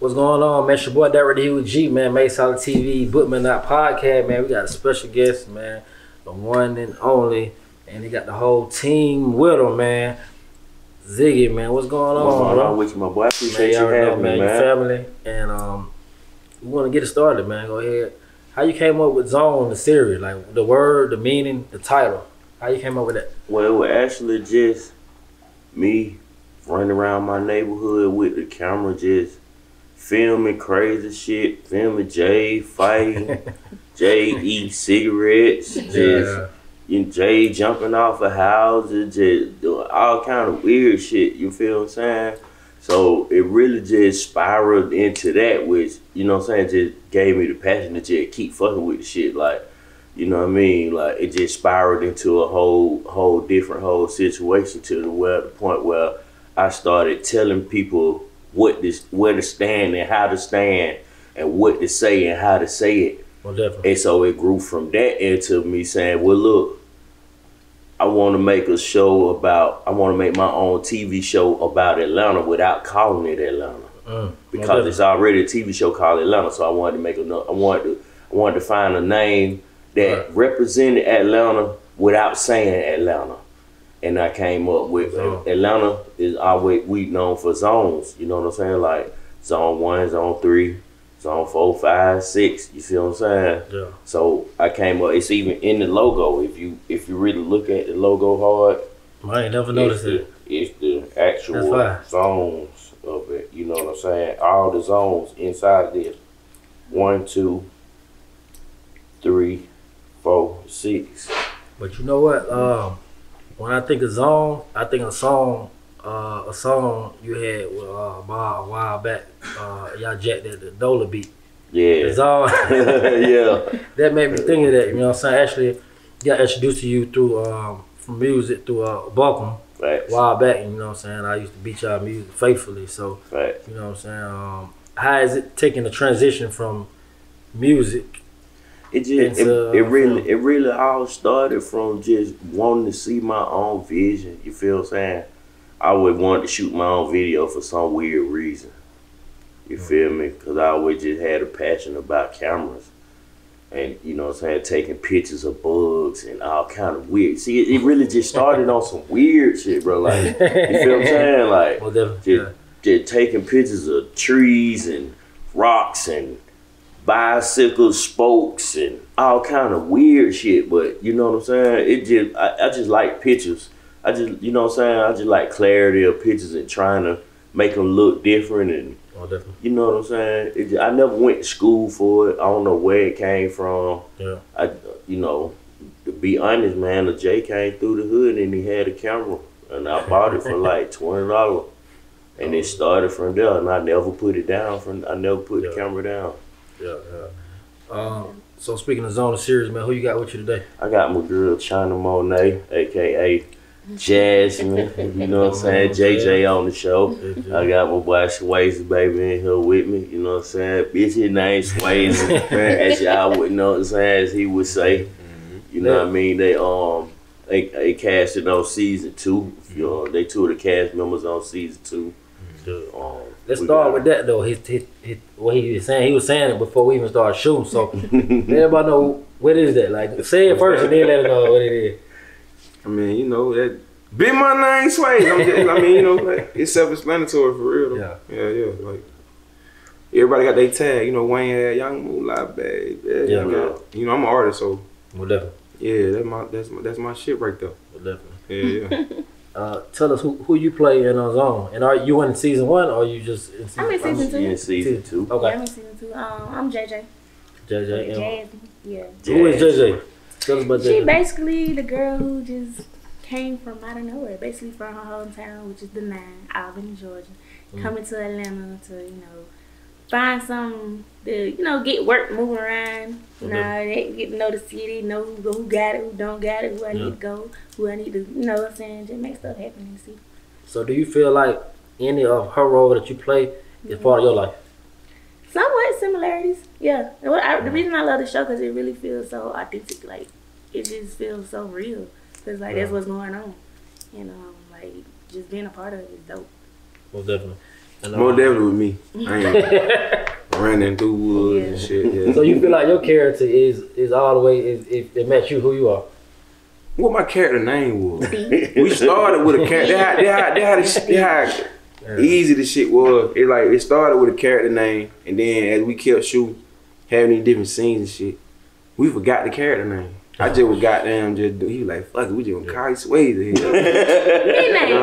What's going on, man? It's your boy, Derek G, man. Make Solid TV, Bookman, Not Podcast, man. We got a special guest, man. The one and only. And he got the whole team with him, man. Ziggy, man. What's going on? What's going on with you, my boy? I appreciate you having me, man. Your family. And we want to get it started, man. Go ahead. How you came up with Zone, the series? Like, the word, the meaning, the title. How you came up with that? Well, it was actually just me running around my neighborhood with the camera, just filming crazy shit, filming Jay fighting, Jay eating cigarettes, just Jay jumping off of houses, just doing all kind of weird shit, you feel what I'm saying? So it really just spiraled into that, which, you know what I'm saying, just gave me the passion to just keep fucking with the shit, like, you know what I mean? Like, it just spiraled into a whole different whole situation to the point where I started telling people where to stand and how to stand and what to say and how to say it. Well, definitely. And so it grew from that into me saying, well, look, I want to make a show about, I want to make my own TV show about Atlanta without calling it Atlanta. Because it's already a TV show called Atlanta. So I wanted to make another, I wanted to find a name that represented Atlanta without saying Atlanta. And I came up with Zone. Atlanta is always, we known for zones, you know what I'm saying? Like zone 1, zone 3, zone 4, 5, 6, you see what I'm saying? Yeah. So I came up, it's even in the logo. If you really look at the logo hard, I ain't never noticed it. It's the actual zones of it, you know what I'm saying? All the zones inside of this. 1, 2, 3, 4, 6. But you know what? When I think of Zone, I think of song, a song you had with Bob a while back. Y'all jacked at the Dola beat. Yeah. The Zone. Yeah. That made me think of that, you know what I'm saying? Actually, got introduced to you through from music through Buckham. Right. A while back, you know what I'm saying? I used to beat y'all music faithfully, so you know what I'm saying? How is it taking the transition from music? It just it really all started from just wanting to see my own vision. You feel what I'm saying? I always wanted to shoot my own video for some weird reason. You feel me? Because I always just had a passion about cameras, and you know what I'm saying, taking pictures of bugs and all kind of weird. See, it really just started on some weird shit, bro. Like, you feel what I'm saying? Like, well, just taking pictures of trees and rocks and bicycle spokes and all kind of weird shit, but you know what I'm saying? It just I just like pictures. I just, you know what I'm saying? I just like clarity of pictures and trying to make them look different and you know what I'm saying? It just, I never went to school for it. I don't know where it came from. Yeah. I, you know, to be honest, man, the Jay came through the hood and he had a camera and I bought it for like $20, and it started from there and I never put it down. I never put the camera down. Yeah, yeah. So speaking of Zone of series, man, who you got with you today? I got my girl China Monet, aka Jasmine. You know what I'm saying? JJ on the show. I got my boy Swayze baby in here with me. You know what I'm saying? Bitch, his name Swayze. As y'all would know what I'm saying, as he would say. You know what I mean? They casted on season 2. You know, they two of the cast members on season 2. Let's start with that though. What he was saying, it before we even started shooting. So let everybody know what is that. Like, say it first and then let them know what it is. I mean, you know, that been my name Swayze. I mean, you know, like, it's self-explanatory for real. Though. Yeah. Like everybody got their tag. You know, Wayne had Young Moolah, babe. You know, I'm an artist, so whatever. Yeah, that's my shit right there. Whatever. Yeah. Tell us who you play in Zone, and are you in season 1 or are you just in season? I'm in season 2. I'm in season 2. Okay. Yeah, I'm in season 2. I'm JJ. JJ. Yeah. Who is JJ? Tell us about JJ. She basically the girl who just came from out of nowhere, basically from her hometown, which is the 9, Albany, Georgia, coming to Atlanta to find something to get work, moving around, get to know the city, know who got it, who don't got it, where I need to go, who I need to, you know what I'm saying, just make stuff happen in the city. So do you feel like any of her role that you play is part of your life? Somewhat similarities, yeah. The reason I love the show because it really feels so authentic, like it just feels so real, because like that's what's going on, like just being a part of it is dope. Well, definitely. More devil with me. I ain't running through woods and shit. Yeah. So you feel like your character is all the way, it match you who you are? What my character name was. We started with a character. That's how easy the shit was. It started with a character name, and then as we kept shooting, having these different scenes and shit, we forgot the character name. I just was goddamn he was like, fuck it, we just gonna call you Swayze here.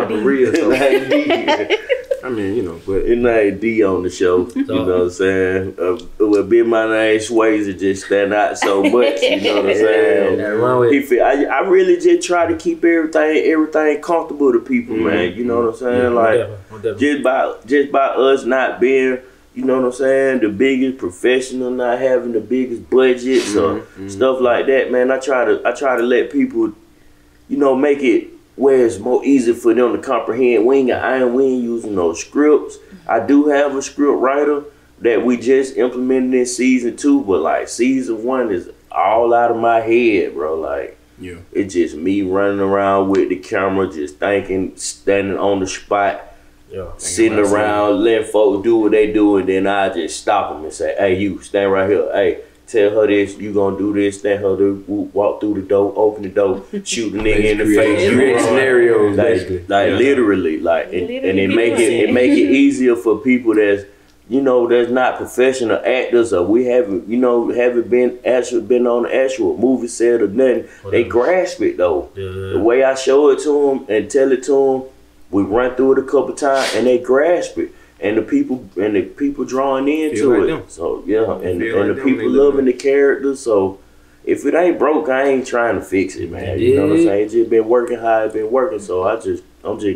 For real. So, I mean, you know, but it's like D on the show. You know what I'm saying? It would be my name, Swayze just stand out so much. You know what I'm saying? I really just try to keep everything comfortable to people, man. You know what I'm saying? Just by us not being, you know what I'm saying, the biggest professional, not having the biggest budgets or stuff like that, man. I try to let people, you know, make it where it's more easy for them to comprehend. We ain't using no scripts. I do have a script writer that we just implemented in season 2, but like season 1 is all out of my head, bro. It's just me running around with the camera, just thinking, standing on the spot. Sitting around, letting folks do what they do, and then I just stop them and say, hey, you, stand right here. Hey, tell her this, you gonna do this, stand her to walk through the door, open the door, shoot the nigga in the face. You create scenarios, and it make it easier for people that's not professional actors, or we haven't been on the actual movie set or nothing. They grasp it though. The way I show it to them and tell it to them, we run through it a couple times and they grasp it, and the people drawing into it. Them. So the people loving the character. So if it ain't broke, I ain't trying to fix it, man. You know what I'm saying? It's just been working how it's been working. So I'm just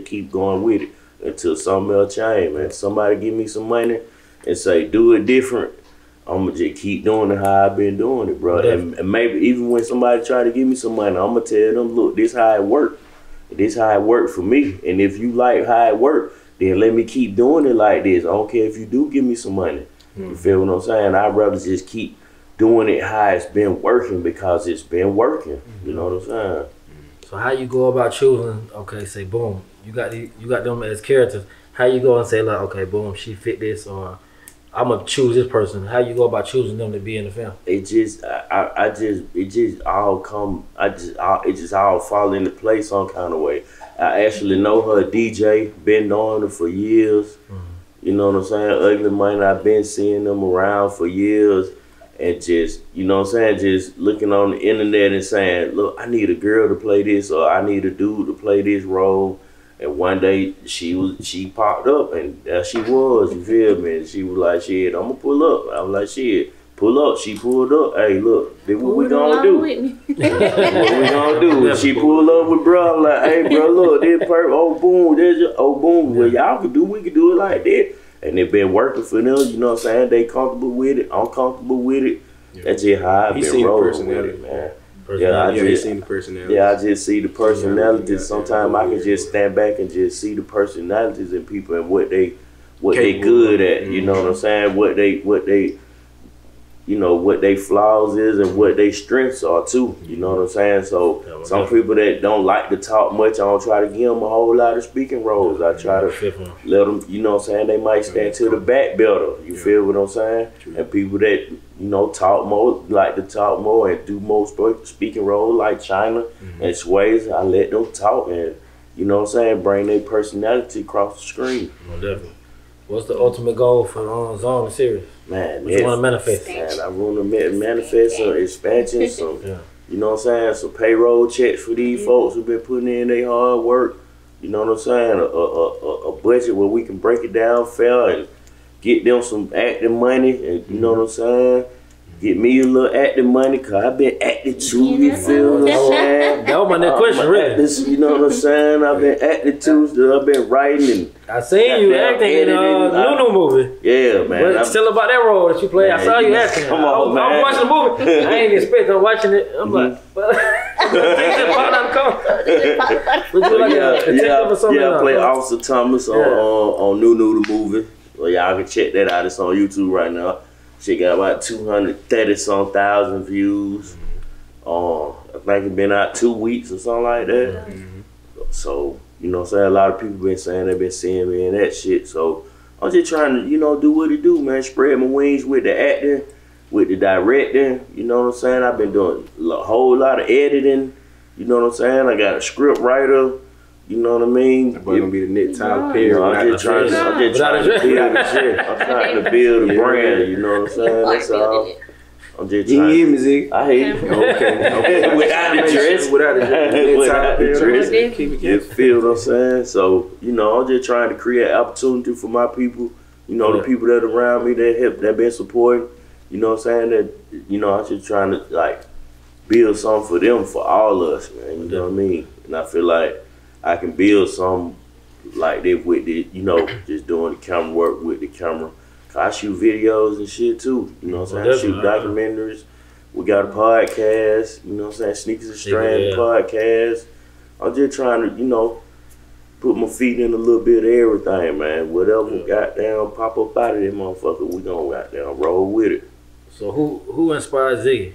keep going with it until something else change, man. Somebody give me some money and say do it different. I'm gonna just keep doing it how I've been doing it, bro. And maybe even when somebody try to give me some money, I'm gonna tell them, look, this how it worked. This how it worked for me, and if you like how it worked, then let me keep doing it like this. I don't care if you do give me some money. You feel what I'm saying? I'd rather just keep doing it how it's been working, because it's been working. You know what I'm saying? So how you go about choosing? Okay, say boom, you got them as characters. How you go and say like, okay, boom, she fit this, or I'm gonna choose this person. How you go about choosing them to be in the film? It just all fall into place some kind of way. I actually know her DJ, been knowing her for years. You know what I'm saying? Ugly Mind, I've been seeing them around for years, and just, you know what I'm saying, just looking on the internet and saying, look, I need a girl to play this, or I need a dude to play this role. And one day she popped up, and there she was, you feel me? And she was like, shit, I'm gonna pull up. I was like, shit, pull up. She pulled up. Hey, look, this what we gonna do. And she pulled up with bro. I'm like, hey, bro, look, this perfect. Oh, boom, well, y'all could do, we could do it like that. And it been working for them, you know what I'm saying? They comfortable with it, I'm comfortable with it. Yeah. That's just how I've been rolling with it, man. I just see the personalities. Sometimes I can just stand back and just see the personalities in people and what they good at. You know what I'm saying? What they flaws is and what they strengths are too. You know what I'm saying? So some people that don't like to talk much, I don't try to give them a whole lot of speaking roles. I try to let them. You know what I'm saying? They might stand to the back better. You feel what I'm saying? And people that, you know, like to talk more and do more speaking role like China and Swayze, I let them talk and, you know what I'm saying, bring their personality across the screen. Well, definitely. What's the ultimate goal for Zone the series? Man, what you want to manifest? Man, I want to manifest some expansion, some, you know what I'm saying, some payroll checks for these folks who've been putting in their hard work, you know what I'm saying, a budget where we can break it down fair and get them some acting money, and you know what I'm saying? Get me a little acting money, because I've been acting too, you feel what I'm saying? That was my next question, really. You know what I'm saying? I've been acting too, I've been writing. And I seen you acting in Nunu movie. Yeah, man. What's still about that role that you played? Man, I saw you acting. Come on, man. I'm watching the movie. I ain't expecting, I'm watching it. I'm like, but... I played Officer Thomas on Nunu the movie. Well, y'all can check that out. It's on YouTube right now. Shit got about 230,000 views. I think it's been out 2 weeks or something like that. So, you know what I'm saying? A lot of people been saying they've been seeing me in that shit. So I was just trying to, you know, do what it do, man. Spread my wings with the acting, with the directing, you know what I'm saying? I've been doing a whole lot of editing, you know what I'm saying? I got a script writer, you know what I mean? That boy gonna be the next Tyler Perry. I'm just trying to build a brand, you know what I'm saying? That's all. I'm just trying. You hear me, Ziggy? I hear you. Okay. Without the dress. You feel what I'm saying? So, you know, I'm just trying to create opportunity for my people, you know, the people that around me that help, that been supporting, you know what I'm saying? That, you know, I'm just trying to, like, build something for them, for all of us, man. You know what I mean? And I feel like I can build something like this with the, you know, just doing the camera work with the camera. I shoot videos and shit too, you know what I'm saying? I shoot documentaries. We got a podcast, you know what I'm saying? Sneakers and Strand podcast. I'm just trying to, you know, put my feet in a little bit of everything, man. Whatever goddamn pop up out of that motherfucker, we gonna goddamn roll with it. So who inspired Ziggy?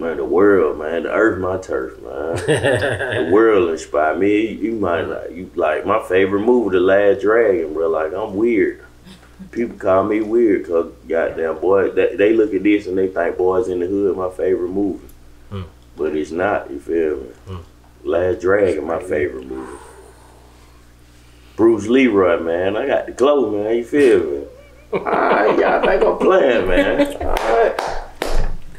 Man, the world, man. The earth, my turf, man. The world inspired me. You might not. You like my favorite movie, The Last Dragon, bro. Like, I'm weird. People call me weird because, goddamn, boy, they look at this and they think Boys in the Hood my favorite movie. But it's not, you feel me? Last Dragon, my favorite movie. Bruce Leroy, man. I got the glow, man. You feel me? All right, y'all think I'm playing, man. All right.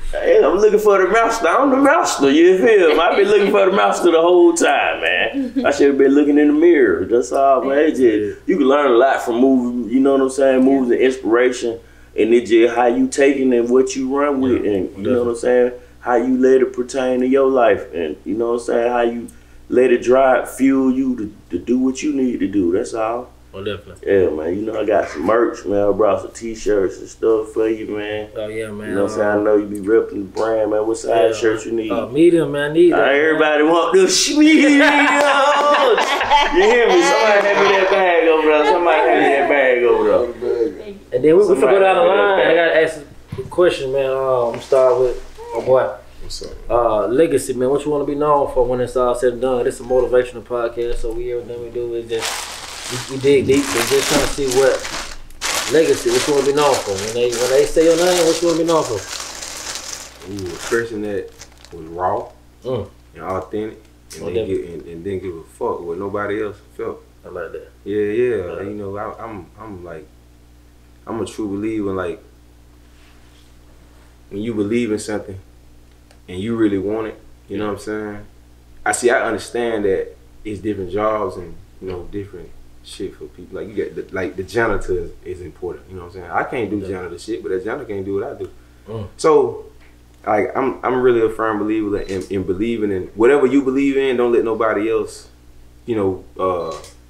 Hey, I'm looking for the master. I'm the master, you feel me? I've been looking for the master the whole time, man. I should have been looking in the mirror. That's all, man. It just, you can learn a lot from movies, you know what I'm saying? Movies and inspiration. And it's just how you take it and what you run with. And you know what I'm saying? How you let it pertain to your life. And you know what I'm saying? How you let it drive, fuel you to do what you need to do. That's all. Oh, definitely. Yeah, man. You know, I got some merch, man. I brought some T-shirts and stuff for you, man. Oh, yeah, man. You know what I'm saying? I know you be repping the brand, man. What size shirts you need? Oh, medium, man. Everybody want the mediums. You hear me? Somebody hand me that bag over there. And then we go down the line. I got to ask a question, man. I'm going to start with my boy. What's up? Legacy, man. What you want to be known for when it's all said and done? It's a motivational podcast, so everything we do is just... We dig deep and just trying to see what legacy, what you want to be known for. When they say your name, what you want to be known for? Ooh, a person that was raw and authentic and didn't give a fuck what nobody else felt. I like that. Yeah. Like that. You know, I'm a true believer. Like, when you believe in something and you really want it, you know what I'm saying? I understand that it's different jobs and, you know, different shit for people. Like, you get the janitor is important, you know what I'm saying? I can't do janitor shit, but that janitor can't do what I do. So like, I'm really a firm believer in believing in whatever you believe in. Don't let nobody else, you know,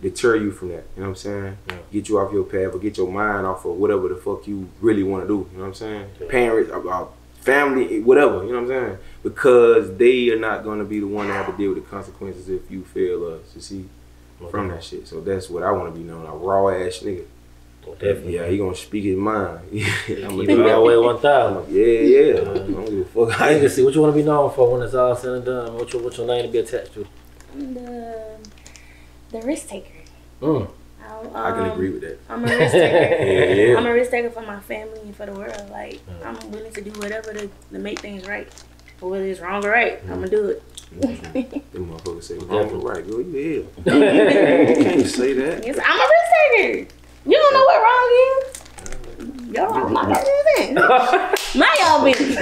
deter you from that, you know what I'm saying? Get you off your path or get your mind off of whatever the fuck you really want to do, you know what I'm saying? Parents, our family, whatever, you know what I'm saying? Because they are not going to be the one that have to deal with the consequences if you fail us, you see, from that shit. So that's what I want to be known, a raw ass nigga. Oh, definitely. Yeah, he gonna speak his mind. I'm gonna do that way 1,000. Yeah. I don't give a fuck. I can see what you want to be known for when it's all said and done. What's your name to be attached to? The risk taker. I can agree with that. I'm a risk taker. I'm a risk taker for my family and for the world. Like, I'm willing to do whatever to make things right. But whether it's wrong or right, I'm gonna do it. Them motherfuckers say wrong or right, girl, you the hell. You can't say that. Yes, I'm a risk taker. You don't know what wrong is. Y'all, my business. My y'all business.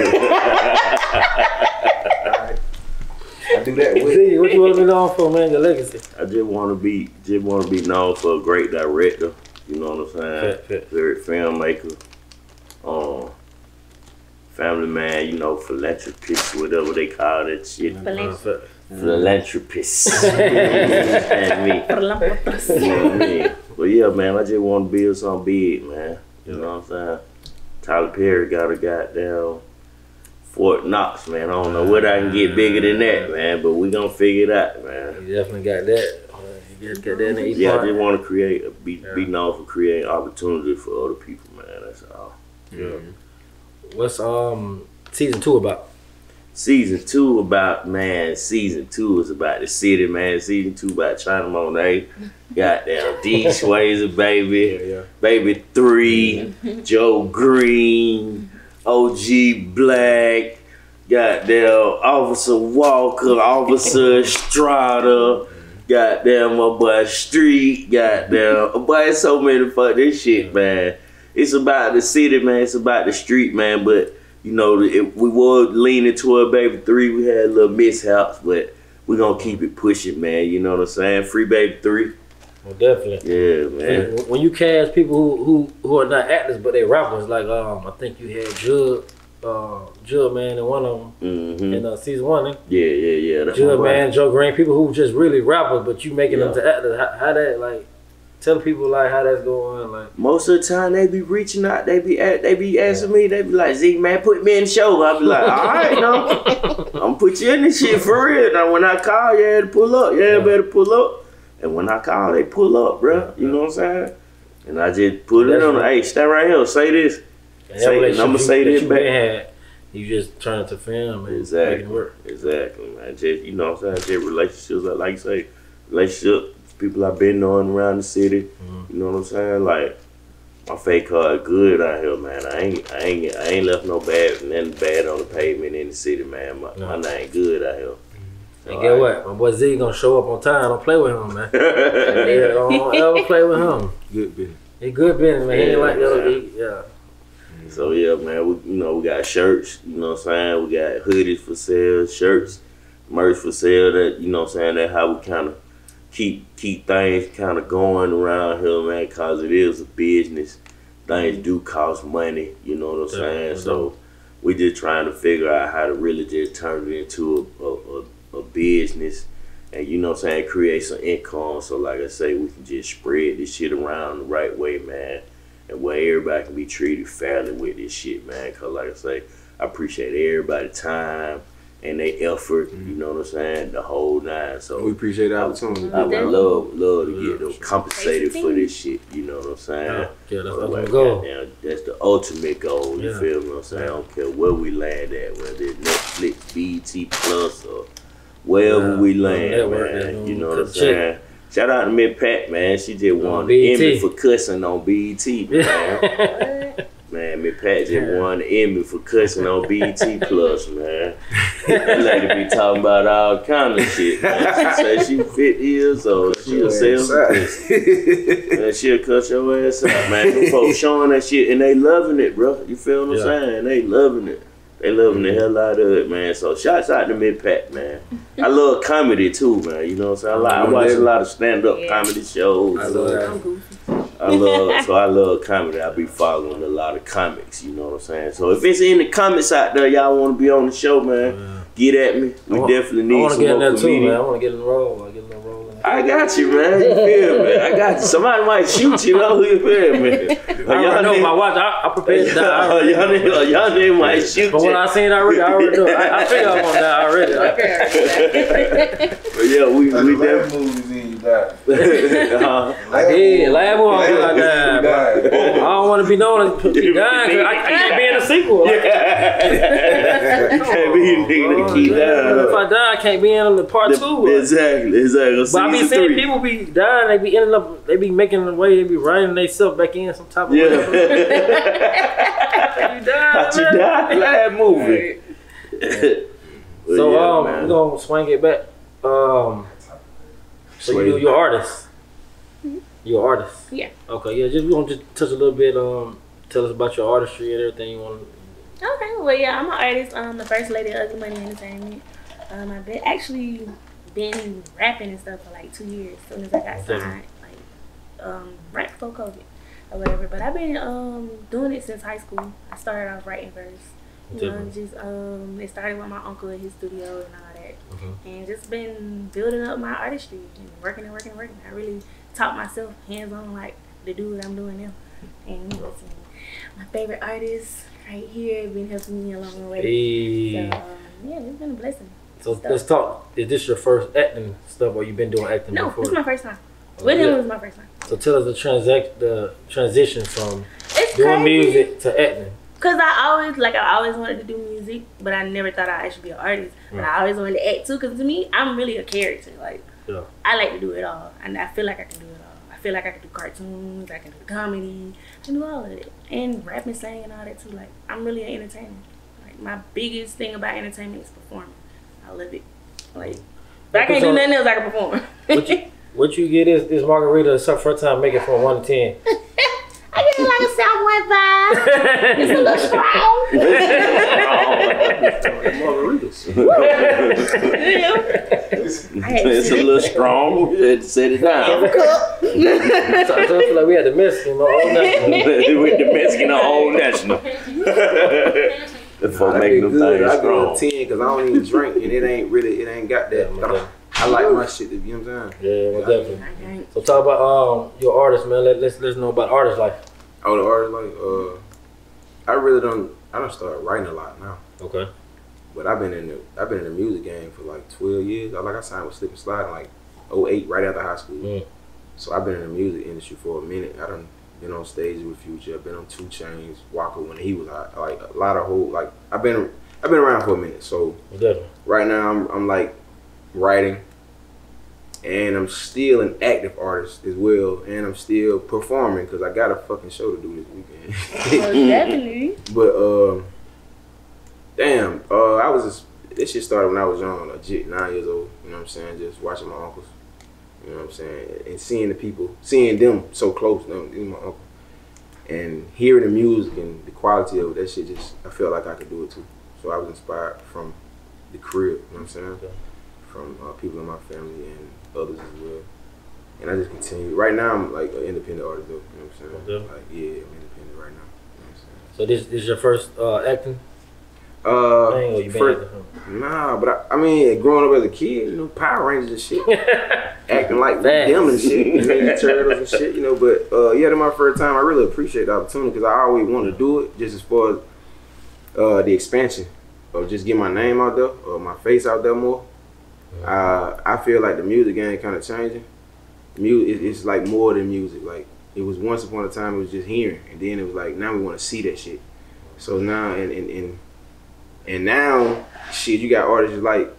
I do that with you. What you want to be known for, man? The legacy. I just want to be known for a great director. You know what I'm saying? Very filmmaker. Family man, you know, philanthropist, whatever they call that shit. Philanthropist. Philanthropist. You know what I mean? But yeah, man, I just want to build something big, man. You know what I'm saying? Tyler Perry got a goddamn Fort Knox, man. I don't know what I can get bigger than that, man, but we gonna figure it out, man. You definitely got that. You just got that in the East Side. I just want to be known for creating opportunities for other people, man. That's all. Yeah. What's season 2 about? Season 2 about, man, Season 2 is about the city, man. Season 2 about China Monet. Goddamn D Swayze, baby. Yeah, yeah. Baby 3, yeah. Joe Green, OG Black, goddamn Officer Walker, Officer Strader, goddamn my boy Street, goddamn boy, so many fuck this shit, man. It's about the city, man, it's about the street, man, but you know, we were leaning toward Baby 3. We had a little mishaps, but we're going to keep it pushing, man. You know what I'm saying? Free Baby 3. Well, definitely. Yeah, man. When you cast people who are not actors, but they rappers, like I think you had Jug, man, in one of them in Season 1. Eh? Yeah. Jug, man, Joe Green, people who just really rappers, but you making them to actors. How that, like... Tell people like how that's going. Like most of the time they be reaching out, they be asking me, they be like, Ziggy, man, put me in the show. I be like, all right, no, I'm put you in this shit for real. Now when I call, you had to pull up, better pull up. And when I call, they pull up, bro. You know what I'm saying? And I just put it on. Hey, stand right here, say this. And I'ma say this back. You just turn it to film and make it work. Exactly, man. Just, you know what I'm saying? Just relationships, like you say, relationship. People I've been knowing around the city, you know what I'm saying? Like, my fake car good out here, man. I ain't left no bad, nothing bad on the pavement in the city, man. My name good out here. So and get what? My boy Z gonna show up on time. Don't play with him, man. Don't ever play with him. Good business. It's good business, man. He ain't like the other dude. Yeah. So yeah, man. We, you know, we got shirts. You know what I'm saying? We got hoodies for sale, shirts, merch for sale. That, you know what I'm saying? That's how we kind of keep things kind of going around here, man, because it is a business. Things do cost money, you know what I'm saying? So we just trying to figure out how to really just turn it into a business and, you know what I'm saying, create some income. So like I say, we can just spread this shit around the right way, man, and where everybody can be treated fairly with this shit, man, because like I say, I appreciate everybody's time and their effort, you know what I'm saying, the whole nine. So we appreciate the opportunity. I would love to get them compensated for this shit, you know what I'm saying? Yeah, that's the goal. That's the ultimate goal, you feel me? I'm saying? I don't care where we land at, whether it's Netflix, BET Plus, or wherever we land, man, you know what I'm saying? Shout out to Miss Pat, man. She just won the Emmy for cussing on BET, man. Man, Miss Pat just won the Emmy for cussing on BET Plus, man. That lady be talking about all kind of shit, man. She say she 50 years old, she'll sell some pussy. Man, she'll cut your ass out, man. Them folks showing that shit, and they loving it, bro. You feel what I'm saying? They loving it. They loving the hell out of it, man. So shouts out to Miss Pat, man. I love comedy, too, man. You know what I'm saying? I watch a lot of stand-up comedy shows. I love that. I love comedy. I be following a lot of comics, you know what I'm saying? So if it's in the comments out there, y'all want to be on the show, man, get at me. Definitely need some more comedian. I want to get in there, too, man. I want to get in the role. I got you, man. You feel me? I got you. Somebody might shoot you, though. You feel me? I know my watch. I prepared to die. Y'all niggas might shoot you. But when I seen it already, I already know. I figured I'm going to die already. But yeah, we definitely... I did. Last one, I died. I don't want to be known as dying because I can't be in a sequel. Like, can't be in the key down. If I die, I can't be in the part 2. Like. Exactly. But I be seeing people be dying. They be ending up. They be making the way. They be writing themselves back in some type of way. You died. Last movie. So we gonna swing it back. So you're an artist. Yeah. Okay. Yeah. Just we want to touch a little bit. Tell us about your artistry and everything you want. Okay. Well, yeah, I'm an artist. The first lady of Ugly Mind Entertainment. I've been been rapping and stuff for like 2 years. As soon as I got signed, like right before COVID or whatever. But I've been doing it since high school. I started off writing verse. It started with my uncle at his studio and all that, and just been building up my artistry and working. I really taught myself hands on, like to do what I'm doing now. And my favorite artist right here been helping me along the way. Hey. So it's been a blessing. So let's talk. Is this your first acting stuff, or you been doing acting before? No, it's my first time. It was my first time. So tell us the transition from doing music to acting. Because I always wanted to do music, but I never thought I'd actually be an artist. But I always wanted to act too, because to me, I'm really a character. Like, I like to do it all. And I feel like I can do it all. I feel like I can do cartoons, I can do comedy, I can do all of it. And rapping, singing, and all that too. Like, I'm really an entertainer. Like, my biggest thing about entertainment is performing. I love it. Like, but I can't do nothing else, I can perform. what you get is this margarita, except for a time, make it from 1 to 10. I get it like a Southwest vibe. It's a little strong. It's a little strong. You had to set it down. So I feel like we had the Mexican all national. We had the Mexican all national. Nah, making them things I go to 10 because I don't even drink and it ain't got that. I like my shit, you know what I'm saying? Yeah, definitely. So talk about your artist, man. Let's know about artist life. Oh, the artist life? I don't start writing a lot now. Okay. But I've been in the music game for like 12 years. Like I signed with Slip and Slide in like 2008, right after high school. Mm. So I've been in the music industry for a minute. I done been on stage with Future. I've been on 2 Chainz, Walker when he was hot. Like a lot of whole like I've been around for a minute. So definitely. Right now I'm like writing, and I'm still an active artist as well, and I'm still performing because I got a fucking show to do this weekend. Oh, definitely. But damn, I was just, this shit started when I was young, legit 9 years old. You know what I'm saying? Just watching my uncles. You know what I'm saying? And seeing the people, seeing them so close. This is my uncle, and hearing the music and the quality of it, that shit. Just I felt like I could do it too. So I was inspired from the crib. You know what I'm saying? Yeah. From people in my family and others as well. And I just continue. Right now, I'm like an independent artist, though. You know what I'm saying? Okay. Like, yeah, I'm independent right now. You know what I'm saying? So this is your first acting? Nah, but I mean, growing up as a kid, you know, Power Rangers and shit. Acting like them and shit. You know, turtles and shit, you know. But yeah, that's my first time. I really appreciate the opportunity because I always wanted to do it, just as far as the expansion of just getting my name out there, or my face out there more. I feel like the music game kind of changing. It's like more than music. Like it was once upon a time, it was just hearing, and then it was like now we want to see that shit. So now and now, shit, you got artists like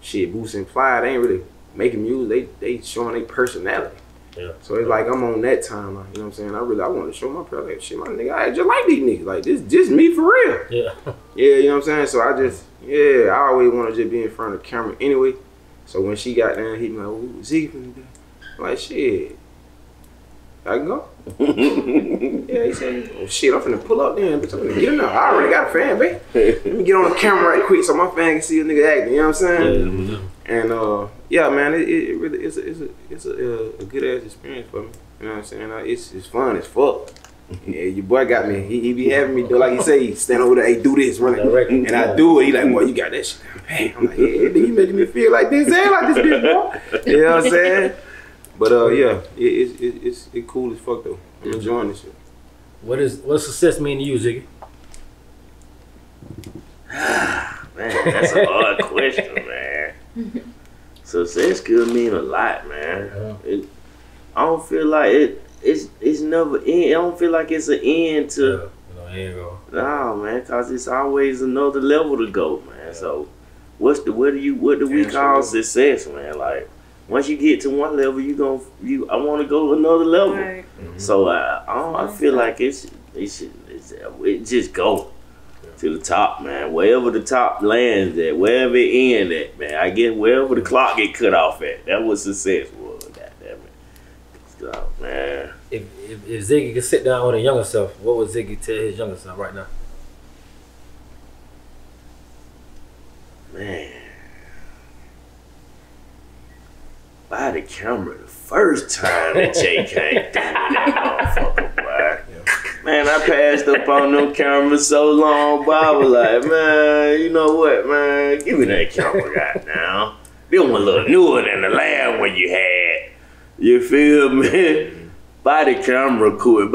shit, Boosie and Fly. They ain't really making music. They showing their personality. Yeah. So it's like I'm on that timeline. You know what I'm saying? I want to show my personality. Like, shit, my nigga, I just like these niggas. Like this me for real. Yeah. Yeah, you know what I'm saying? So I just. Yeah, I always wanted to just be in front of the camera anyway. So when she got down, he be like, "Oh, Ziggy finna do?" I'm like, shit, I can go. Yeah, he said, "Oh shit, I'm finna pull up then, bitch. I'm finna get in there. I already got a fan, babe. Let me get on the camera right quick so my fan can see a nigga acting." You know what I'm saying? Yeah, and yeah, man, it really it's a good ass experience for me. You know what I'm saying? It's fun as fuck. Yeah, your boy got me. He be having me do, like he say, he stand over there, hey, do this, run it. And I do it. He like, boy, you got that shit. Bam. I'm like, yeah, you making me feel like this, and like this bitch, boy. You know what I'm saying? But yeah, it's cool as fuck though. I'm enjoying this shit. What success mean to you, Ziggy? Man, that's a hard question, man. Success could mean a lot, man. Yeah. I don't feel like it. It's never end. I don't feel like it's an end to. No, man, cause it's always another level to go, man. Yeah. So, what do we call success, man? Like once you get to one level, I want to go another level. Right. Mm-hmm. So I feel like it just go to the top, man. Wherever the top lands at, wherever it ends at, man. I guess wherever the clock get cut off at, that was success. Oh, man. If Ziggy could sit down with a younger self, what would Ziggy tell his younger self right now? Man. Buy the camera the first time that Jay came down. Man, I passed up on them cameras so long, but I was like, man, you know what, man? Give me that camera right now. This one a little newer than the last one you had. You feel me? Buy the camera quick.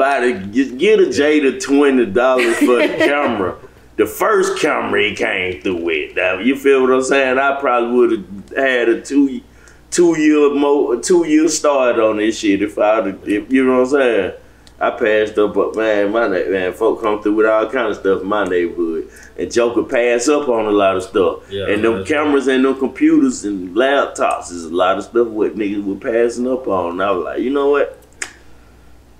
Get a Jay to $20 for the camera. The first camera he came through with. Now, you feel what I'm saying? I probably would have had a two year start on this shit if you know what I'm saying. I passed up, but man, folk come through with all kind of stuff in my neighborhood, and Joker pass up on a lot of stuff. Yeah, and them cameras and them computers and laptops is a lot of stuff what niggas were passing up on. And I was like, you know what?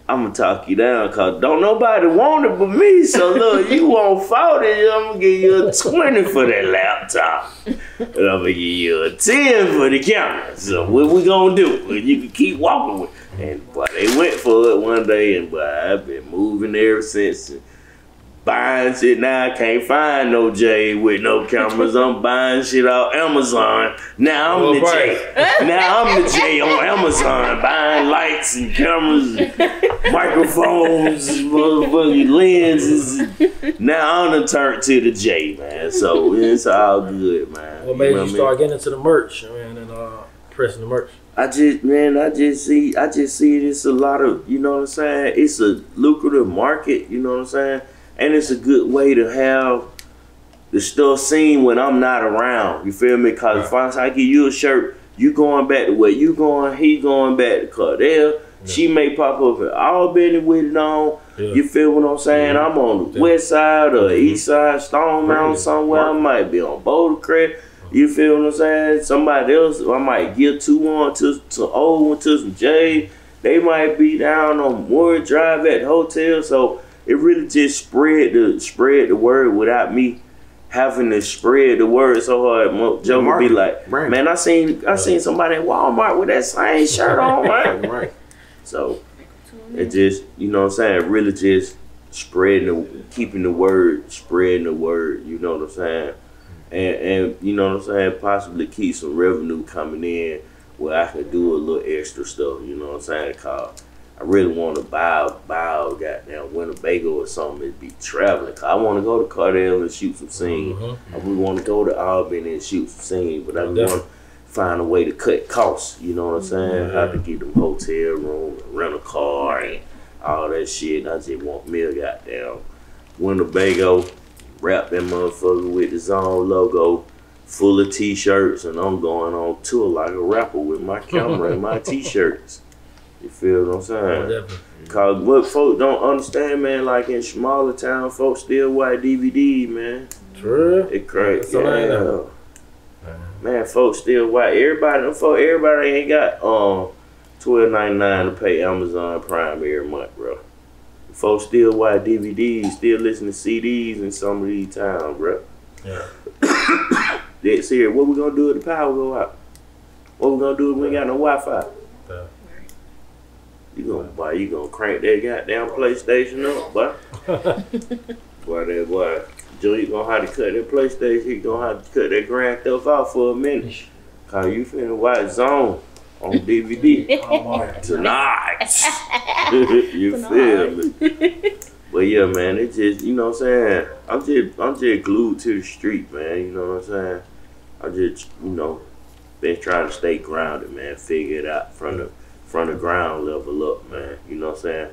I'm gonna talk you down, cause don't nobody want it but me. So look, you want 40, I'm gonna give you a 20 for that laptop, and I'm gonna give you a 10 for the camera. So what we gonna do? You can keep walking with. And boy, they went for it one day, and boy, I've been moving ever since. And buying shit now, I can't find no Jade with no cameras. I'm buying shit off Amazon. Now I'm the Jade. Now I'm the Jade on Amazon, buying lights and cameras, and microphones, and motherfucking lenses. Now I'm the turn to the Jade, man. So it's all good, man. What made you start getting into the merch, man, and pressing the merch? I just see it's a lot of, you know what I'm saying? It's a lucrative market, you know what I'm saying? And it's a good way to have the stuff seen when I'm not around, you feel me? Because if I give you a shirt, you going back to where you going, he going back to Cordele. Yeah. She may pop up in Albany with it on. Yeah. You feel what I'm saying? Yeah. I'm on the west side or east side, Stone Mountain somewhere. I might be on Boulder Crest. You feel what I'm saying? Somebody else, I might give to some Jay. They might be down on Ward Drive at the hotel. So it really just spread the word without me having to spread the word so hard. Joe would be like, man, I seen somebody at Walmart with that same shirt on, right? So it just, you know what I'm saying, really just spreading the word, you know what I'm saying? And you know what I'm saying, possibly keep some revenue coming in where I could do a little extra stuff, you know what I'm saying? Cause I really want to buy goddamn Winnebago or something and be traveling. Cause I want to go to Cordele and shoot some scene. Mm-hmm. I really want to go to Albany and shoot some scene, but I want to find a way to cut costs, you know what I'm saying? How to get them hotel room, and rent a car and all that shit. And I just want me a goddamn Winnebago. Wrap that motherfucker with the Zone logo, full of T-shirts, and I'm going on tour like a rapper with my camera and my T-shirts. You feel what I'm saying? Yeah, cause what folk don't understand, man, like in smaller town, folks still watch DVD, man. True. It crazy. Yeah. Man, folks still watch. Everybody ain't got $12.99 to pay Amazon Prime every month, bro. Folks still watch DVDs, still listen to CDs in some of these towns, bro. Yeah. That's here. What we gonna do if the power go out? What we gonna do if we ain't got no Wi-Fi? Yeah. You gonna crank that goddamn PlayStation up, boy. boy. Joe, you gonna have to cut that PlayStation. You gonna have to cut that Grand Theft out for a minute. Cause you finna watch Zone on DVD tonight. You feel me? But yeah, man, it just, you know what I'm saying? I'm just glued to the street, man. You know what I'm saying? I just, you know, been trying to stay grounded, man. Figure it out from the ground level up, man. You know what I'm saying?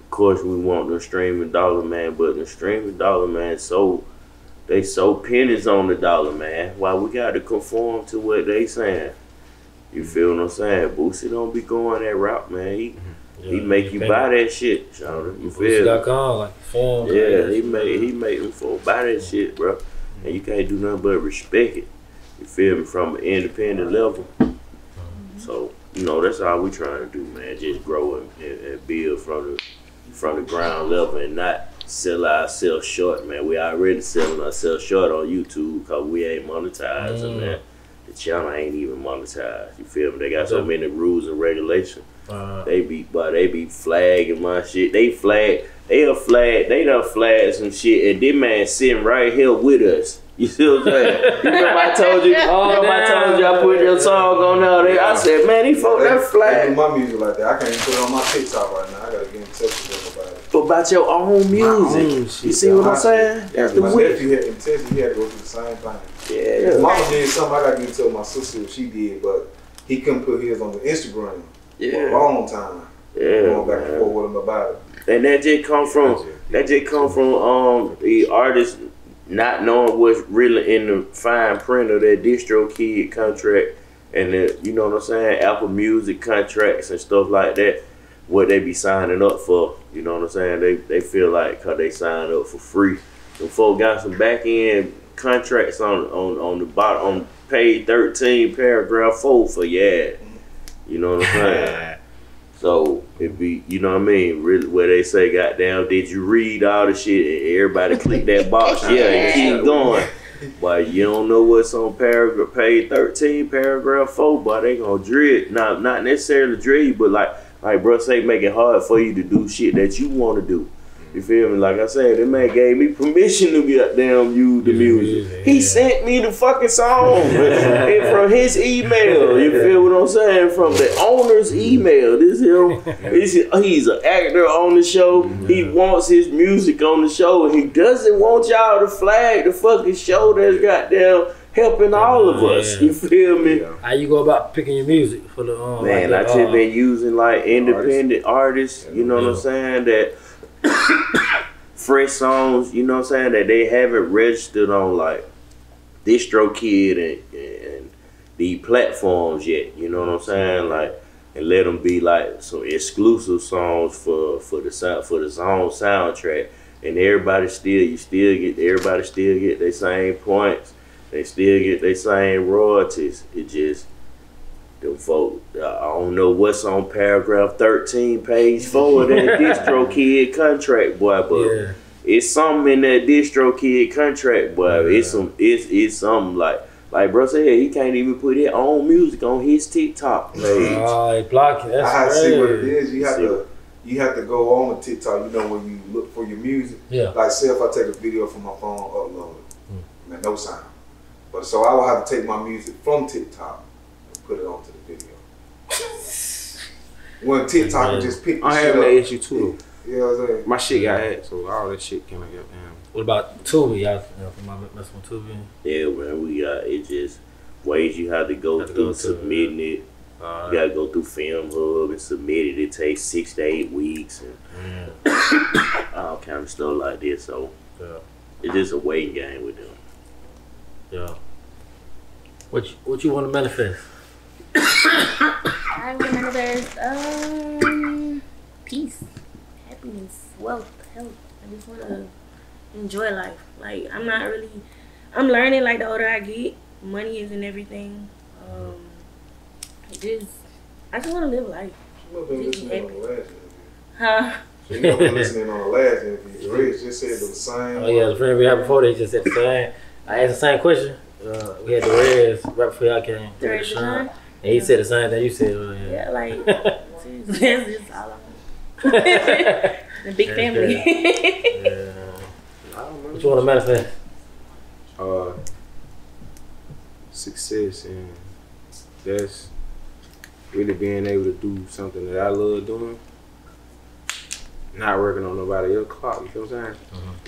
Of course, we want the streaming dollar, man. But the streaming dollar, man, they pennies on the dollar, man. Why we got to conform to what they saying? You feel what I'm saying? Boosie don't be going that route, man. He make you buy that shit, Jonathan. You feel Boosie.com, like form. Yeah, he made them for buy that shit, bro. And you can't do nothing but respect it. You feel me? From an independent level. So, you know, that's all we trying to do, man. Just grow and build from the ground level and not sell ourselves short, man. We already selling ourselves short on YouTube because we ain't monetizing, man. The channel ain't even monetized. You feel me? They got so many rules and regulations. They be flagging my shit. They done flagged some shit, and this man sitting right here with us. You see what I'm saying? You remember I told you I put your song on now. I said, man, these folk that flag. They do my music like that. I can't even put it on my TikTok right now. I gotta get in touch with everybody. But about your own music, own shit, you see what I'm saying? That's the way. If you had in Texas, you had to go through the same thing. Yeah. His mama did something. I gotta get in touch with my sister what she did, but he couldn't put his on the Instagram for a long time. Yeah, going back and forth with him about it. And that just come from the artist not knowing what's really in the fine print of that DistroKid contract and the, you know what I'm saying, Apple Music contracts and stuff like that. what they be signing up for. You know what I'm saying? They feel like cause they signed up for free. Them folk got some back end contracts on the bottom on page 13, paragraph 4 for yeah. You know what I'm saying? So it be, you know what I mean, really where they say, goddamn, did you read all the shit? And everybody click that box, yeah, and keep going. But you don't know what's on paragraph page 13, paragraph 4, but they gonna drill, not necessarily drill you, but like bro say, make it hard for you to do shit that you wanna do. You feel me? Like I said, that man gave me permission to goddamn use the music. Yeah, yeah. He sent me the fucking song and from his email. You feel what I'm saying? From the owner's email. This him. He's an actor on the show. He wants his music on the show, and he doesn't want y'all to flag the fucking show that's goddamn helping all of us. You feel me? Yeah. How you go about picking your music for the man? Like I just been using like independent artists. You know what I'm saying? That. Fresh songs, you know what I'm saying, that they haven't registered on like DistroKid and the platforms yet, you know what I'm saying, like, and let them be like some exclusive songs for the Zone soundtrack, and everybody still get their same points, they still get their same royalties. It just them folk, I don't know what's on paragraph 13, page 4 of that DistroKid contract, boy, but it's something in that DistroKid contract, boy. Yeah. It's something like bro said, he can't even put his own music on his TikTok page. He blocked it. I see what it is. You have to go on with TikTok. You know when you look for your music. Yeah. Like say if I take a video from my phone, upload it, man, no sound. But so I will have to take my music from TikTok. Put it onto the video. When TikTok just picked I had an issue too. Yeah, you know what I'm saying? My shit got hacked, so all that shit came out. What about Tubi? Y'all messing with Tubi? Yeah, man, we got it just ways you have to go through submitting it. You gotta go through Film Hub and submit it. It takes 6 to 8 weeks and all kind of stuff like this. So it's just a waiting game with them. Yeah. What you want to manifest? I remember there's peace, happiness, wealth, health. I just wanna enjoy life. Like I'm learning like the older I get, money isn't everything. I just wanna live life. Just be listening on the last interview. Huh? So you been listening on the last interview. Rich just said the same. Oh yeah, the friend we had before they just said the same. I asked the same question. We had the Reds right before y'all came. And he said the same thing you said. Yeah, like, that's just all I want. The big family. What you want to manifest? Success, and that's really being able to do something that I love doing. Not working on nobody else's clock, you feel what I'm saying?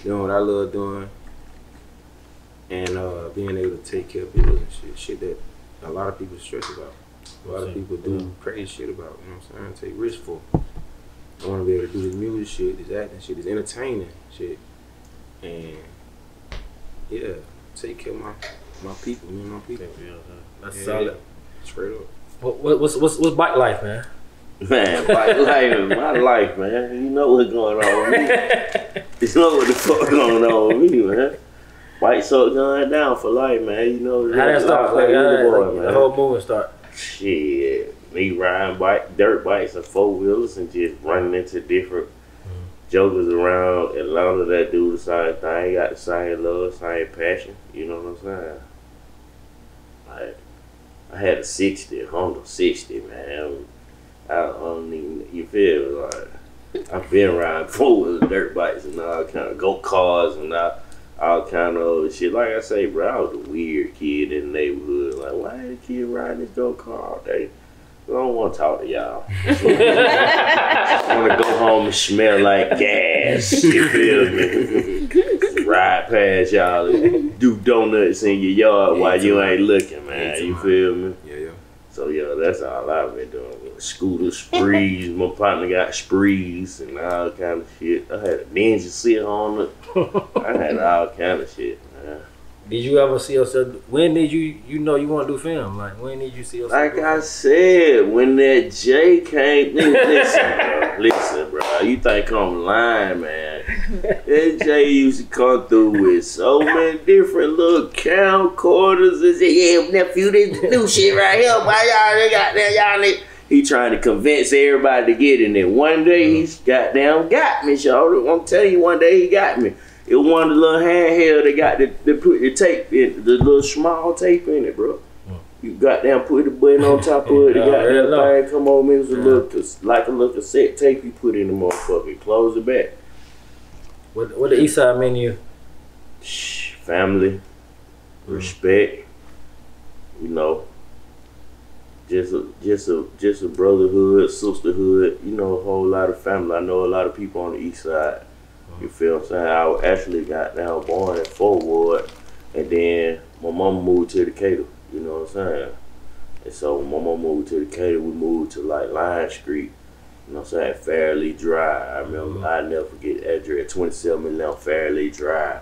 Doing what I love doing. And being able to take care of people and shit that a lot of people stress about. A lot of people do crazy shit about, you know what I'm saying? Take risks for. I want to be able to do this music shit, this acting shit, this entertaining shit. And yeah, take care of my people, me and my people. That's solid. Straight up. What's bike life, man? Man, my life, man. You know what's going on with me. You know what the fuck going on with me, man. White Sox going down for life, man. You know how that starts, like the whole movement start. Shit, me riding dirt bikes and four wheelers and just running into different jokers around Atlanta that do the same thing, got the same love, same passion. You know what I'm saying? Like I had a Honda 60, man. I don't even, you feel like I've been riding four wheelers, dirt bikes, and all kind of go cars and all kind of shit. Like I say, bro, I was a weird kid in the neighborhood. Like, why is the kid riding his go-kart all day? I don't want to talk to y'all. I want to go home and smell like gas. You feel me? Ride past y'all and do donuts in your yard while you ain't looking, man. You feel me? Yeah. So, yeah, that's all I've been doing. Scooter sprees, my partner got sprees and all kind of shit. I had a ninja sit on it. I had all kind of shit, man. Did you ever see yourself? When did you know you want to do film? Like, when did you see yourself? Like I said, when that Jay came, listen, bro. You think I'm lying, man? That Jay used to come through with so many different little camcorders and say, "Yeah, nephew, this new shit right here. Why y'all got that? Y'all need." He trying to convince everybody to get in there. One day he's goddamn got me, y'all. I'm telling you, one day he got me. It was one of the little handheld that got the little small tape in it, bro. You goddamn put the button on top of it. The goddamn thing come on, it was a little cassette tape you put in the motherfucker. Close it back. What the East Side menu? Family, respect. You know. Just a brotherhood, sisterhood, you know, a whole lot of family. I know a lot of people on the East Side. You feel what I'm saying? I actually got now born in Fort Ward, and then my mama moved to Decatur. You know what I'm saying? And so when my mama moved to Decatur, we moved to like Line Street. You know what I'm saying? Fairly Dry. I remember I never forget the address, 2711 Fairly Dry.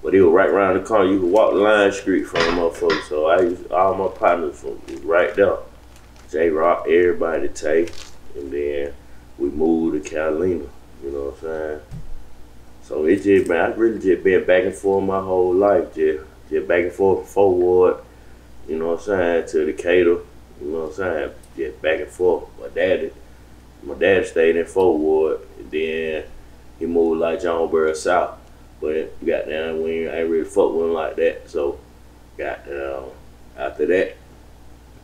But it was right around the corner. You could walk Line Street from the motherfucker. So I used all my partners from right there. J-Rock, everybody take, and then we moved to Carolina, you know what I'm saying? So it just been, I really just been back and forth my whole life, just back and forth forward, you know what I'm saying, to Decatur, you know what I'm saying, just back and forth. My dad stayed in Fort Ward, and then he moved like Jonesboro South, but goddamn, we ain't really fuck with him like that, so goddamn, after that,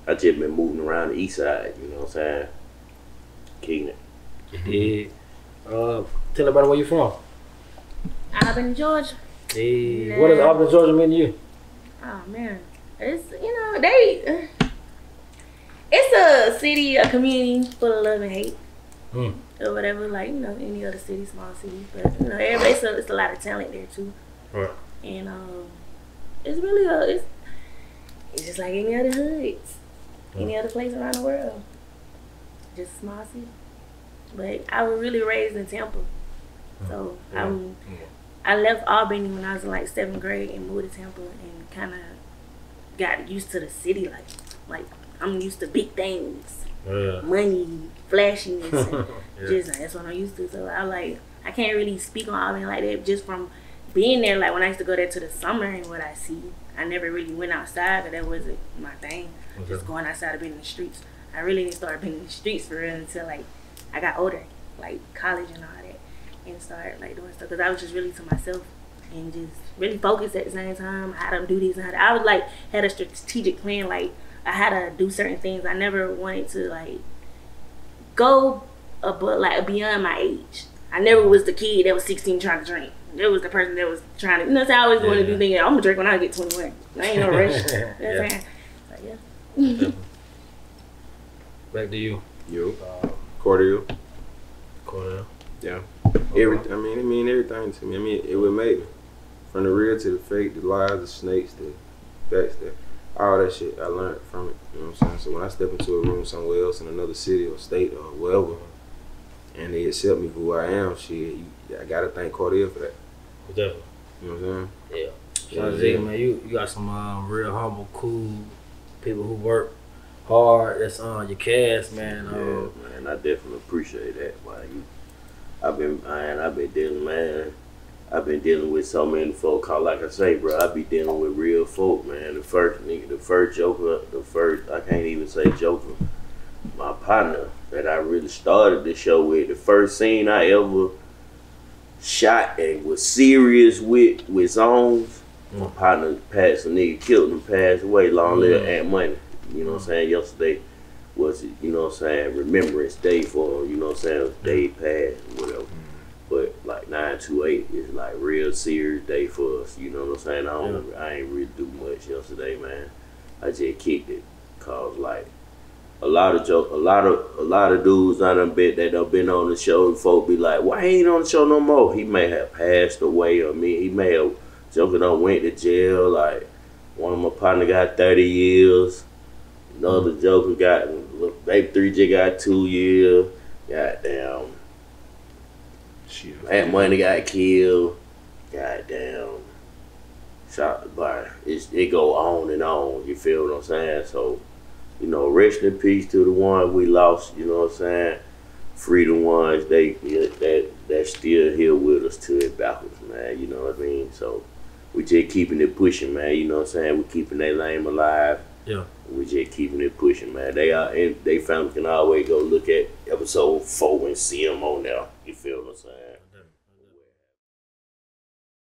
I just been moving around the East Side, you know what I'm saying? Kicking it. Yeah. Tell everybody where you from. Albany, Georgia. Hey. What does Albany, Georgia mean to you? Oh man, it's, you know, it's a city, a community full of love and hate, or whatever. Like, you know, any other city, small city, but you know, everybody's it's a lot of talent there too. Right. And it's really it's just like any other hoods. Any other place around the world, just a small city. But I was really raised in Tampa, so I left Albany when I was in like 7th grade and moved to Tampa and kind of got used to the city life. Like I'm used to big things, money, flashiness, and just like, that's what I'm used to. So I can't really speak on Albany like that just from being there. Like when I used to go there to the summer and what I see, I never really went outside, but that wasn't my thing. Okay. Just going outside and being in the streets. I really didn't start being in the streets for real until like I got older, like college and all that, and started like doing stuff. Cause I was just really to myself and just really focused at the same time. How to do these and how to, I was like had a strategic plan. Like I had to do certain things. I never wanted to like go above, like beyond my age. I never was the kid that was 16 trying to drink. There was the person that was trying to. You know, so I always wanted to do things. I'm gonna drink when I get 21. I ain't no rush. Back to you. Cordele. Yeah. Okay. I mean everything to me. I mean, it would make me. From the real to the fake, the lies, the snakes, the backstab, all that shit I learned from it. You know what I'm saying? So when I step into a room somewhere else in another city or state or wherever, and they accept me for who I am, I gotta thank Cordele for that. Definitely. You know what I'm saying? Yeah. Shout out to Ziggy, man. You got some real humble, cool people who work hard. That's on your cast, man. Man, I definitely appreciate that. I've been dealing with so many folk. Like I say, bro, I be dealing with real folk, man. The first I can't even say joker. My partner that I really started the show with, the first scene I ever shot and was serious with Zones. My partner passed, a nigga killed him, passed away. Long live Aunt Money. You know what I'm saying? Yesterday was, you know what I'm saying, Remembrance Day for him, you know what I'm saying? Day passed, whatever. But like 9/28 is like real serious day for us, you know what I'm saying? I ain't really do much yesterday, man. I just kicked it, cause like a lot of dudes I done bet that have been on the show, and folk be like, "Why he ain't on the show no more?" He may have passed away, or he may have went to jail. Like one of my partner got 30 years. Another Joker got, Baby 3 got 2 years. Goddamn. Shit. That Money got killed. Goddamn. shot by. It go on and on, you feel what I'm saying? So, you know, rest in peace to the ones we lost, you know what I'm saying? Free the ones that still here with us till it backwards, man, you know what I mean? So we just keeping it pushing, man, you know what I'm saying? We keeping that lame alive. Yeah. We just keeping it pushing, man. They family can always go look at episode 4 and see them on there. You feel what I'm saying?